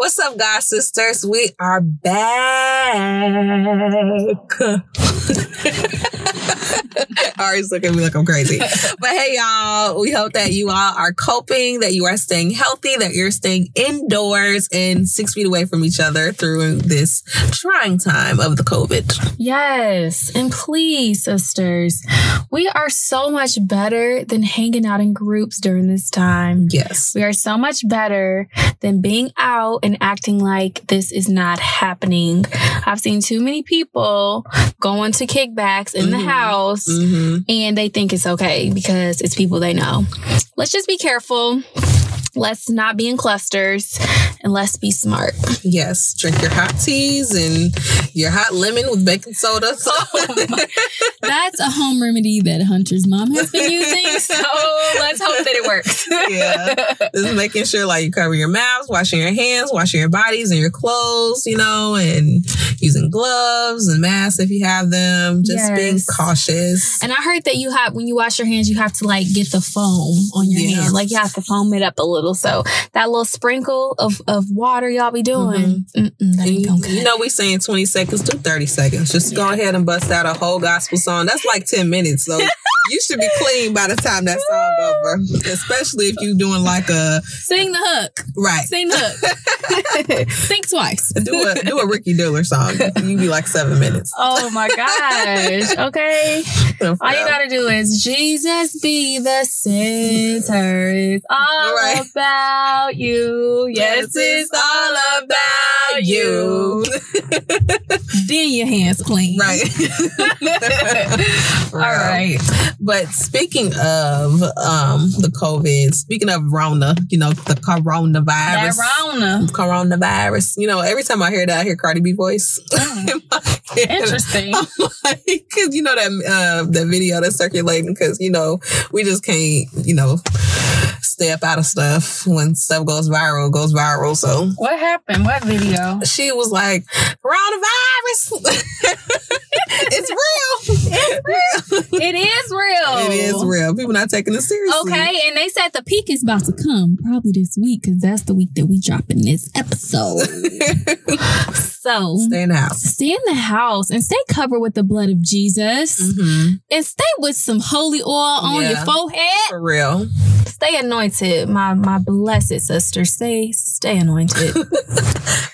What's up, God Sisters? We are back. Ari's looking at me like I'm crazy. But hey, y'all, we hope that you all are coping, that you are staying healthy, that you're staying indoors and 6 feet away from each other through this trying time of the COVID. Yes. And please, sisters, we are so much better than hanging out in groups during this time. Yes. We are so much better than being out and acting like this is not happening. I've seen too many people going to kickbacks in the house and they think it's okay because it's people they know. Let's just be careful. Let's not be in clusters and let's be smart. Yes. Drink your hot teas and your hot lemon with baking soda. So. Oh, that's a home remedy that Hunter's mom has been using. So let's hope that it works. Yeah. Just making sure like you cover your mouths, washing your hands, washing your bodies and your clothes, you know, and using gloves and masks if you have them. Just being cautious. And I heard that you have, when you wash your hands, you have to like get the foam on your hand. Like you have to foam it up a little. So that little sprinkle of water y'all be doing. You know, we saying 20 seconds to 30 seconds. Just go ahead and bust out a whole gospel song. That's like 10 minutes. So you should be clean by the time that song's over. Especially if you're doing like a... Sing the hook. Right. Sing the hook. Sing twice. Do a Ricky Diller song. You be like 7 minutes. Oh my gosh. Okay. All you gotta do is Jesus be the center. It's all about you. Yes, it's all about you. Then your hands clean. Right. All right. But speaking of the COVID, speaking of Rona, you know, the coronavirus. That Rona. Coronavirus. You know, every time I hear that, I hear Cardi B voice. Interesting. Like, because you know that that video that's circulating, because, you know, we just can't, you know, stay up out of stuff. When stuff goes viral. So what happened? What video? She was like, coronavirus. It's real. It's real. It is real. It is real. People not taking it seriously. Okay, and they said the peak is about to come probably this week because that's the week that we dropping this episode. So stay in the house. Stay in the house and stay covered with the blood of Jesus. And stay with some holy oil on your forehead. For real. Stay anointed, my blessed sister. Stay anointed.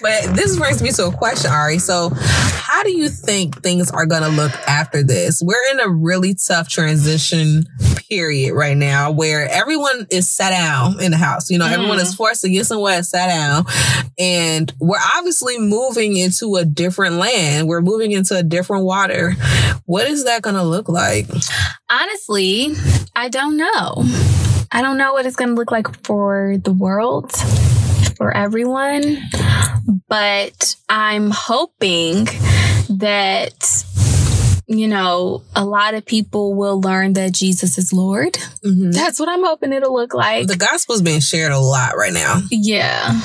But this brings me to a question, Ari. So how do you think things are going to look after this? We're in a really tough transition period right now where everyone is sat down in the house. You know, everyone is forced to get somewhere and sat down. And we're obviously moving into a different land. We're moving into a different water. What is that going to look like? Honestly, I don't know. I don't know what it's going to look like for the world, for everyone, but I'm hoping that, you know, a lot of people will learn that Jesus is Lord. That's what I'm hoping it'll look like. The gospel's being shared a lot right now. Yeah.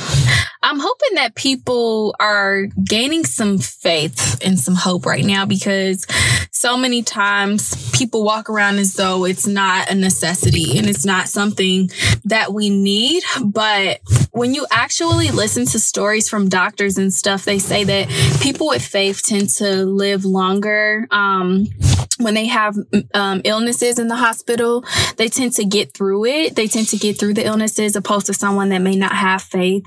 I'm hoping that people are gaining some faith and some hope right now because so many times people walk around as though it's not a necessity and it's not something that we need. But when you actually listen to stories from doctors and stuff, they say that people with faith tend to live longer. When they have illnesses in the hospital, they tend to get through it. They tend to get through the illnesses opposed to someone that may not have faith.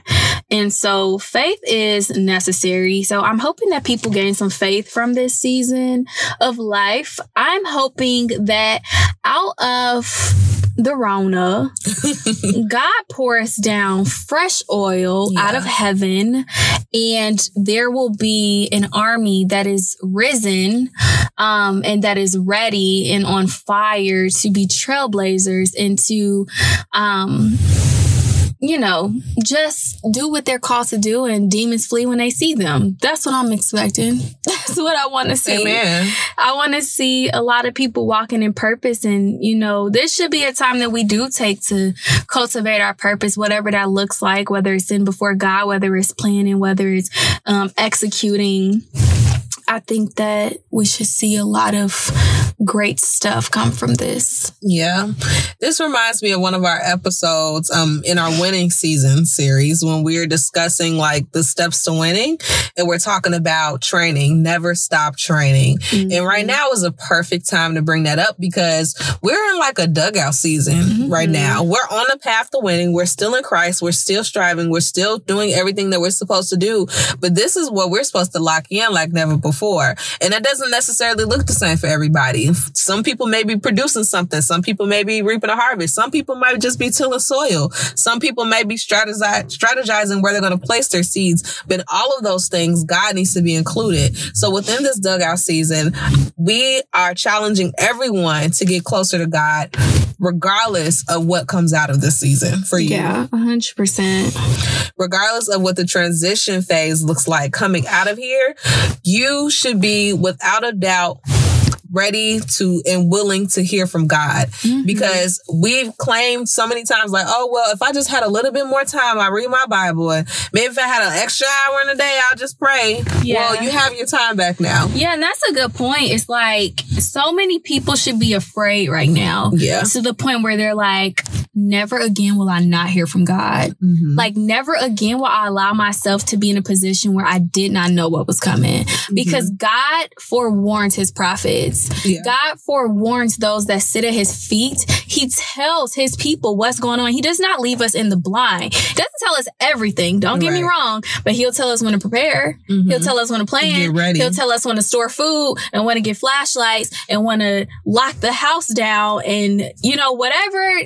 And so faith is necessary. So I'm hoping that people gain some faith from this season of life. I'm hoping that out of the Rona, God pours down fresh oil out of heaven, and there will be an army that is risen and that is ready and on fire to be trailblazers and to you know, just do what they're called to do and demons flee when they see them. That's what I'm expecting. That's what I want to see. Amen. I want to see a lot of people walking in purpose. And, you know, this should be a time that we do take to cultivate our purpose, whatever that looks like, whether it's in before God, whether it's planning, whether it's executing. I think that we should see a lot of great stuff come from this. Yeah. This reminds me of one of our episodes in our Winning Season series when we were discussing like the steps to winning, and we're talking about training, never stop training. Mm-hmm. And right now is a perfect time to bring that up because we're in like a dugout season mm-hmm. right now. We're on the path to winning. We're still in Christ. We're still striving. We're still doing everything that we're supposed to do. But this is what we're supposed to lock in like never before. And that doesn't necessarily look the same for everybody. Some people may be producing something. Some people may be reaping a harvest. Some people might just be tilling soil. Some people may be strategizing where they're going to place their seeds. But all of those things, God needs to be included. So within this dugout season, we are challenging everyone to get closer to God, regardless of what comes out of this season for you. Yeah, 100%. Regardless of what the transition phase looks like coming out of here, you should be without a doubt ready to and willing to hear from God mm-hmm. because we've claimed so many times like, oh, well, if I just had a little bit more time, I read my Bible. And maybe if I had an extra hour in a day, I'll just pray. Yeah. Well, you have your time back now. Yeah. And that's a good point. It's like so many people should be afraid right now yeah. to the point where they're like, never again will I not hear from God. Mm-hmm. Like never again will I allow myself to be in a position where I did not know what was coming mm-hmm. because God forewarns his prophets. Yeah. God forewarns those that sit at his feet. He tells his people what's going on. He does not leave us in the blind. He doesn't tell us everything. Don't get me wrong, but he'll tell us when to prepare. Mm-hmm. He'll tell us when to plan. Get ready. He'll tell us when to store food and when to get flashlights and when to lock the house down and, you know, whatever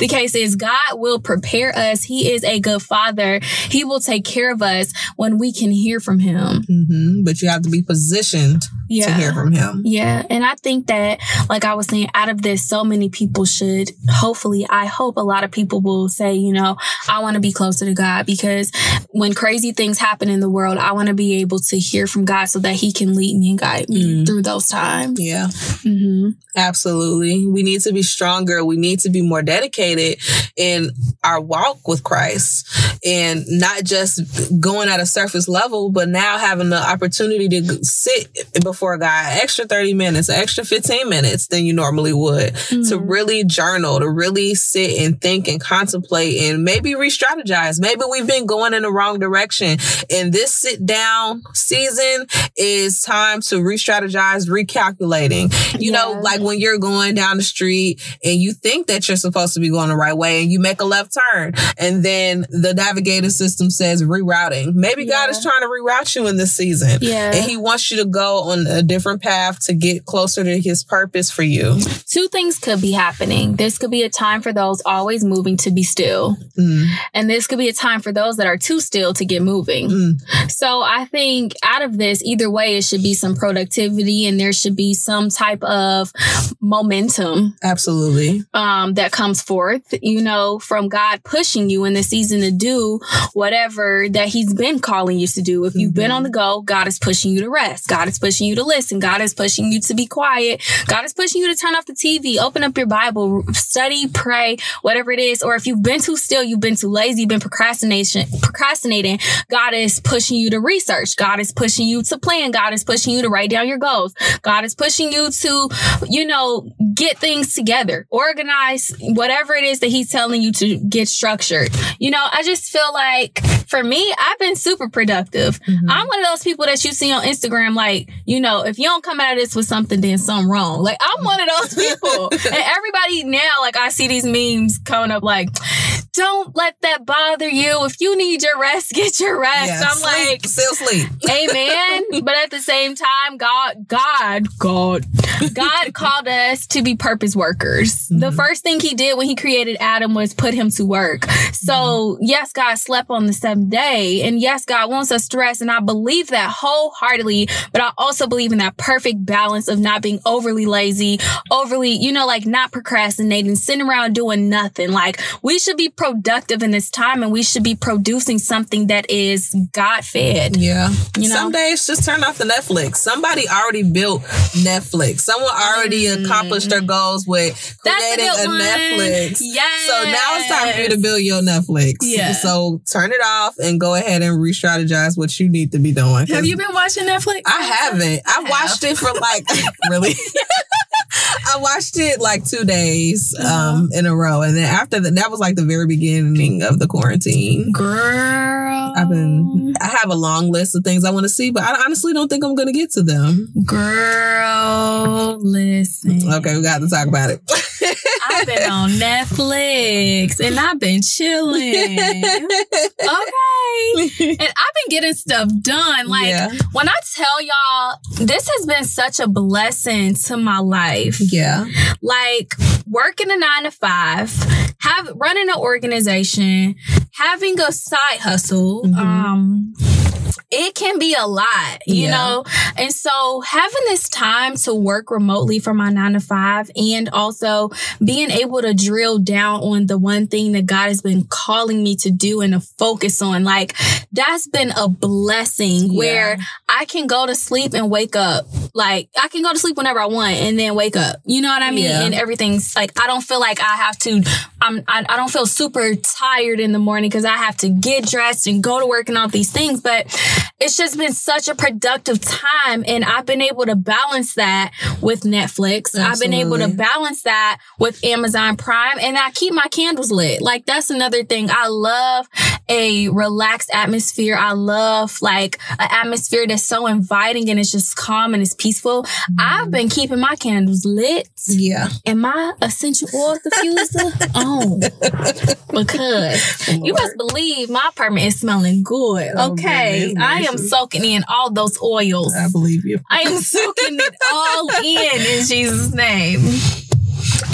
the case is, God will prepare us. He is a good father. He will take care of us when we can hear from him. Mm-hmm. But you have to be positioned to hear from him. Yeah. And I think that, like I was saying, out of this, so many people should, hopefully, I hope a lot of people will say, you know, I want to be closer to God because when crazy things happen in the world, I want to be able to hear from God so that he can lead me and guide me through those times. Yeah, mm-hmm. Absolutely. We need to be stronger. We need to be more dedicated in our walk with Christ and not just going at a surface level, but now having the opportunity to sit before God extra 30 minutes, extra 15 minutes than you normally would to really journal, to really sit and think and contemplate and maybe re-strategize. Maybe we've been going in the wrong direction and this sit down season is time to re-strategize, recalculating. You know, like when you're going down the street and you think that you're supposed to be going the right way and you make a left turn and then the navigator system says rerouting. Maybe God is trying to reroute you in this season and he wants you to go on a different path to get closer to his purpose for you. Two things could be happening. This could be a time for those always moving to be still. Mm. And this could be a time for those that are too still to get moving. Mm. So I think out of this, either way, it should be some productivity and there should be some type of momentum. Absolutely. That comes forth, you know, from God pushing you in the season to do whatever that he's been calling you to do. If you've been on the go, God is pushing you to rest. God is pushing you to listen. God is pushing you to be quiet. God is pushing you to turn off the TV, open up your Bible, study, pray, whatever it is. Or if you've been too still, you've been too lazy, you've been procrastinating, God is pushing you to research. God is pushing you to plan. God is pushing you to write down your goals. God is pushing you to, you know, get things together, organize whatever it is that he's telling you to get structured. You know, I just feel like for me, I've been super productive. Mm-hmm. I'm one of those people that you see on Instagram, like, you know, if you don't come out of this with something, then something wrong. Like, I'm one of those people. And everybody now, like, I see these memes coming up like, don't let that bother you. If you need your rest, get your rest. Yeah, I'm sleep, like, still sleep. Amen. But at the same time, God called us to be purpose workers. Mm-hmm. The first thing he did when he created Adam was put him to work. So yes, God slept on the seventh day. And yes, God wants us to rest. And I believe that wholeheartedly, but I also believe in that perfect balance of not being overly lazy, overly, you know, like not procrastinating, sitting around doing nothing. Like we should be productive in this time and we should be producing something that is God-fed. Yeah. You know? Some days just turn off the Netflix. Somebody already built Netflix. Someone already accomplished their goals with creating a Netflix. Yes. So now it's time for you to build your Netflix. Yeah. So turn it off. off and go ahead and re-strategize what you need to be doing. Have you been watching Netflix? I haven't. I watched it for like, really? I watched it like 2 days in a row. And then after that, that was like the very beginning of the quarantine. Girl. I have a long list of things I want to see, but I honestly don't think I'm going to get to them. Girl, listen. Okay, we got to talk about it. I've been on Netflix and I've been chilling. Okay. And I've been getting stuff done. Like, when I tell y'all, this has been such a blessing to my life. Yeah. Like, working a 9-to-5, running an organization, having a side hustle. Mm-hmm. It can be a lot, you know? And so having this time to work remotely for my 9-to-5 and also being able to drill down on the one thing that God has been calling me to do and to focus on, like, that's been a blessing where I can go to sleep and wake up. Like, I can go to sleep whenever I want and then wake up. You know what I mean? Yeah. And everything's like, I don't feel like I have to, I don't feel super tired in the morning because I have to get dressed and go to work and all these things. But it's just been such a productive time, and I've been able to balance that with Netflix. Absolutely. I've been able to balance that with Amazon Prime, and I keep my candles lit. Like, that's another thing. I love a relaxed atmosphere. I love like an atmosphere that's so inviting and it's just calm and it's peaceful. Mm-hmm. I've been keeping my candles lit. Yeah. And my essential oil diffuser on because Lord. You must believe my apartment is smelling good. Oh, okay. Goodness. I am soaking in all those oils. I believe you. I am soaking it all in Jesus' name.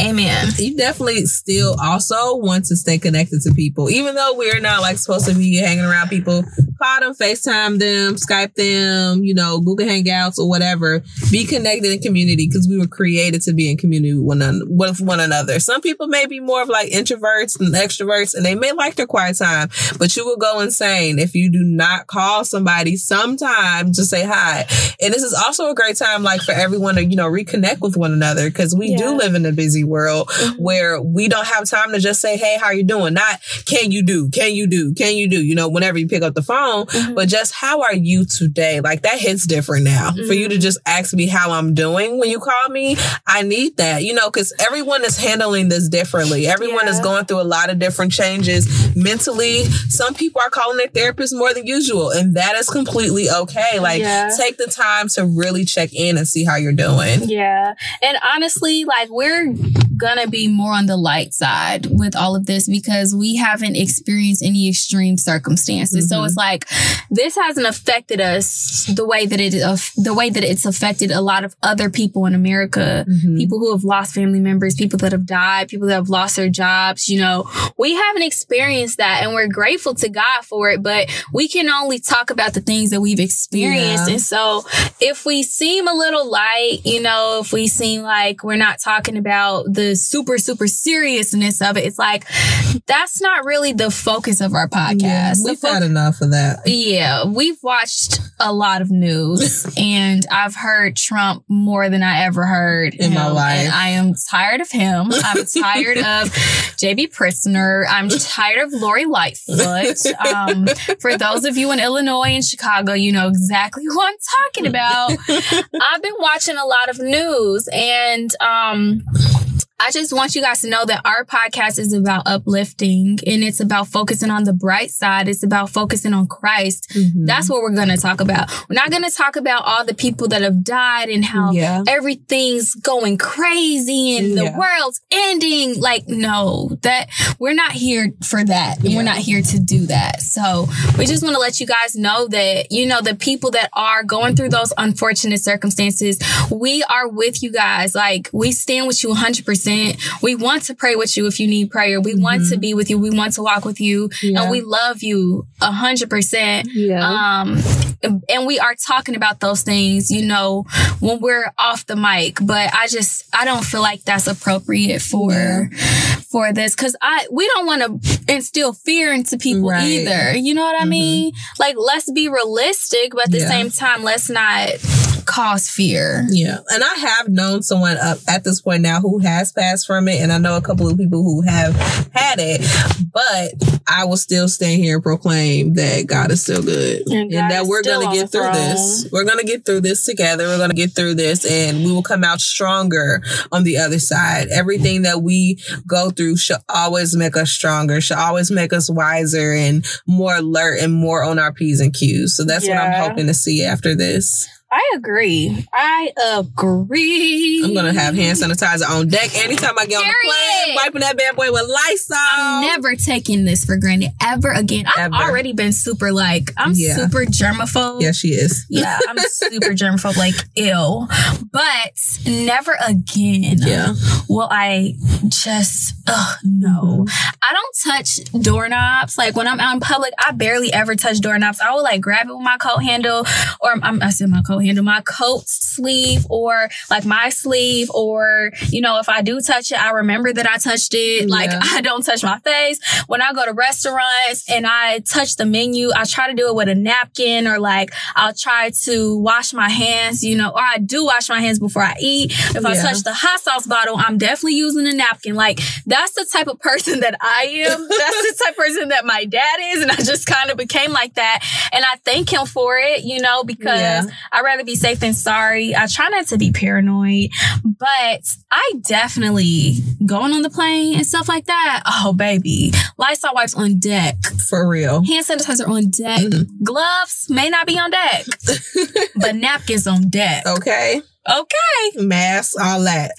Amen. You definitely still also want to stay connected to people. Even though we're not like supposed to be hanging around people, call them, FaceTime them, Skype them, you know, Google Hangouts or whatever. Be connected in community because we were created to be in community with one another. Some people may be more of like introverts and extroverts and they may like their quiet time, but you will go insane if you do not call somebody sometime to say hi. And this is also a great time like for everyone to, you know, reconnect with one another because we do live in a busy world where we don't have time to just say, hey, how you doing? Not can you do, you know, whenever you pick up the phone, but just how are you today? Like that hits different now. For you to just ask me how I'm doing when you call me, I need that, you know, because everyone is handling this differently. Everyone is going through a lot of different changes mentally. Some people are calling their therapist more than usual, and that is completely okay. Like take the time to really check in and see how you're doing. Yeah. And honestly, like we're gonna be more on the light side with all of this because we haven't experienced any extreme circumstances. So it's like this hasn't affected us the way that it's affected a lot of other people in America. People who have lost family members, people that have died, people that have lost their jobs. You know, we haven't experienced that, and we're grateful to God for it. But we can only talk about the things that we've experienced. And so if we seem a little light, you know, if we seem like we're not talking about the super, super seriousness of it, it's like, that's not really the focus of our podcast. Yeah, we've had enough of that. Yeah, we've watched a lot of news and I've heard Trump more than I ever heard in my life. And I am tired of him. I'm tired of J.B. Pritzker. I'm tired of Lori Lightfoot. For those of you in Illinois and Chicago, you know exactly who I'm talking about. I've been watching a lot of news and, I just want you guys to know that our podcast is about uplifting and it's about focusing on the bright side. It's about focusing on Christ. That's what we're going to talk about. We're not going to talk about all the people that have died and how everything's going crazy and the world's ending. Like, no, that we're not here for that. Yeah. We're not here to do that. So we just want to let you guys know that, you know, the people that are going through those unfortunate circumstances, we are with you guys. Like, we stand with you 100%. We want to pray with you if you need prayer. We want to be with you. We want to walk with you. Yeah. And we love you 100%. Yeah. And we are talking about those things, you know, when we're off the mic. But I don't feel like that's appropriate for this. Because we don't want to instill fear into people either. You know what I mean? Like, let's be realistic. But at the same time, let's not cause fear. Yeah. And I have known someone at this point now who has passed from it. And I know a couple of people who have had it. But I will still stand here and proclaim that God is still good. And that we're going to get through this. We're going to get through this together. We're going to get through this. And we will come out stronger on the other side. Everything that we go through should always make us stronger. Should always make us wiser and more alert and more on our P's and Q's. So that's what I'm hoping to see after this. I agree. I'm going to have hand sanitizer on deck anytime I get on the plane. Wiping that bad boy with Lysol. I'm never taking this for granted ever again. I've already been super super germaphobe. Yeah, she is. Yeah, I'm super germaphobe, ill. But never again will I just, no. I don't touch doorknobs. When I'm out in public, I barely ever touch doorknobs. I will grab it with my coat handle or I said my coat handle, my coat sleeve or my sleeve or, if I do touch it, I remember that I touched it. I don't touch my face. When I go to restaurants and I touch the menu, I try to do it with a napkin or I'll try to wash my hands, or I do wash my hands before I eat. If I touch the hot sauce bottle, I'm definitely using a napkin. That's the type of person that I am. That's the type of person that my dad is. And I just kind of became like that. And I thank him for it, because I'd rather be safe than sorry. I try not to be paranoid, but I definitely going on the plane and stuff like that. Oh, baby. Lysol wipes on deck. For real. Hand sanitizer on deck. Mm-hmm. Gloves may not be on deck, but napkins on deck. Okay. Masks, all that.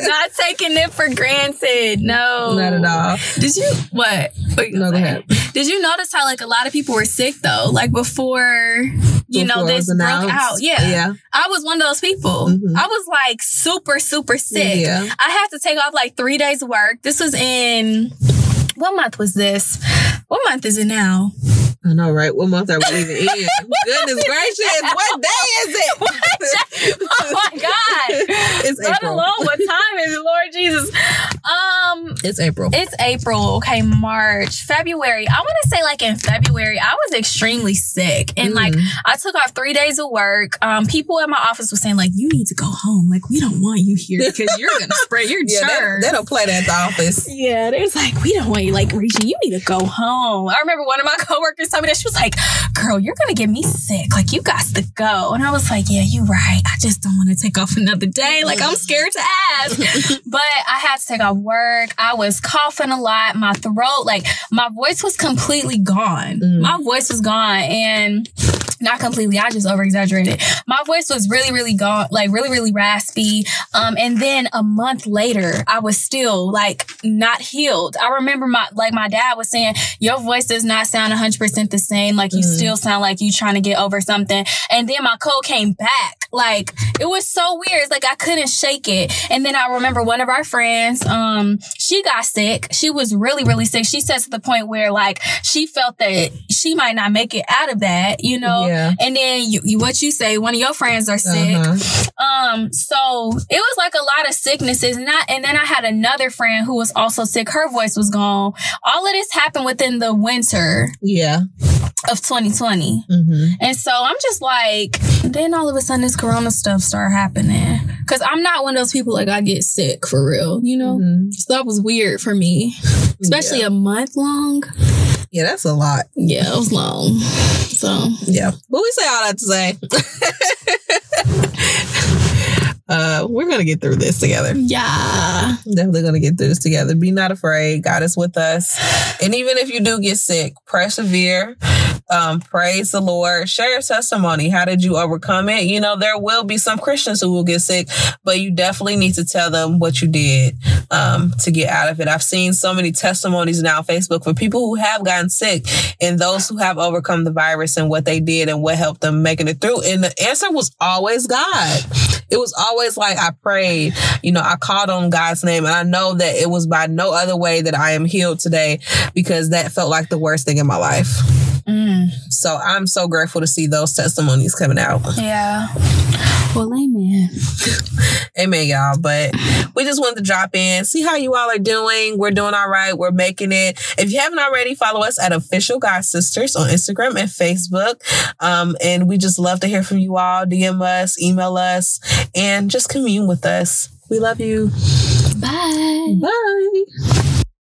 Not taking it for granted. No. Not at all. Did you... What? No, go ahead. Did you notice how, a lot of people were sick, though? Before, this broke out. Yeah. I was one of those people. Mm-hmm. I was, super, super sick. Yeah. I had to take off, 3 days of work. This was in... What month was this? What month is it now? I know, right? What month are we even in? Goodness gracious. What day is it? Oh, my God. It's April. Let alone what time is it, Lord Jesus? It's April. It's April. Okay, March, February. I want to say, in February, I was extremely sick. And, I took off 3 days of work. People at my office were saying, you need to go home. We don't want you here because you're going to spread your germs. They don't play that at the office. Yeah, they're we don't want you. Regina, you need to go home. I remember one of my coworkers told me that she was girl, you're gonna get me sick. You got to go. And I was yeah, you're right. I just don't want to take off another day. I'm scared to ask. But I had to take off work. I was coughing a lot. My throat, my voice was completely gone. My voice was gone. And not completely, I just over-exaggerated. My voice was really, really gone, really, really raspy. And then a month later, I was still, not healed. I remember my dad was saying, your voice does not sound 100% the same. You still sound like you trying to get over something. And then my cold came back. It was so weird. It's I couldn't shake it. And then I remember one of our friends, she got sick. She was really, really sick. She said to the point where, she felt that she might not make it out of that, Yeah. And then what you say, one of your friends are sick. Uh-huh. So it was a lot of sicknesses. And then I had another friend who was also sick. Her voice was gone. All of this happened within the winter. Yeah. Of 2020. Mm-hmm. And so I'm just then all of a sudden this corona stuff started happening. Because I'm not one of those people, I get sick for real, Mm-hmm. So that was weird for me. Especially a month long. Yeah, that's a lot. Yeah, it was long. So, yeah. But we say all that to say. We're going to get through this together. Yeah. Definitely going to get through this together. Be not afraid. God is with us. And even if you do get sick, persevere. Praise the Lord. Share your testimony. How did you overcome it? There will be some Christians who will get sick, but you definitely need to tell them what you did to get out of it. I've seen so many testimonies now on Facebook for people who have gotten sick and those who have overcome the virus and what they did and what helped them making it through. And the answer was always God. It was always I prayed, I called on God's name. And I know that it was by no other way that I am healed today because that felt like the worst thing in my life. Mm. So I'm so grateful to see those testimonies coming out. Yeah. Well, amen. It may, y'all, but we just wanted to drop in, see how you all are doing. We're doing all right. We're making it. If you haven't already, follow us at Official God Sisters on Instagram and Facebook. And we just love to hear from you all. DM us, email us, and just commune with us. We love you. Bye. Bye.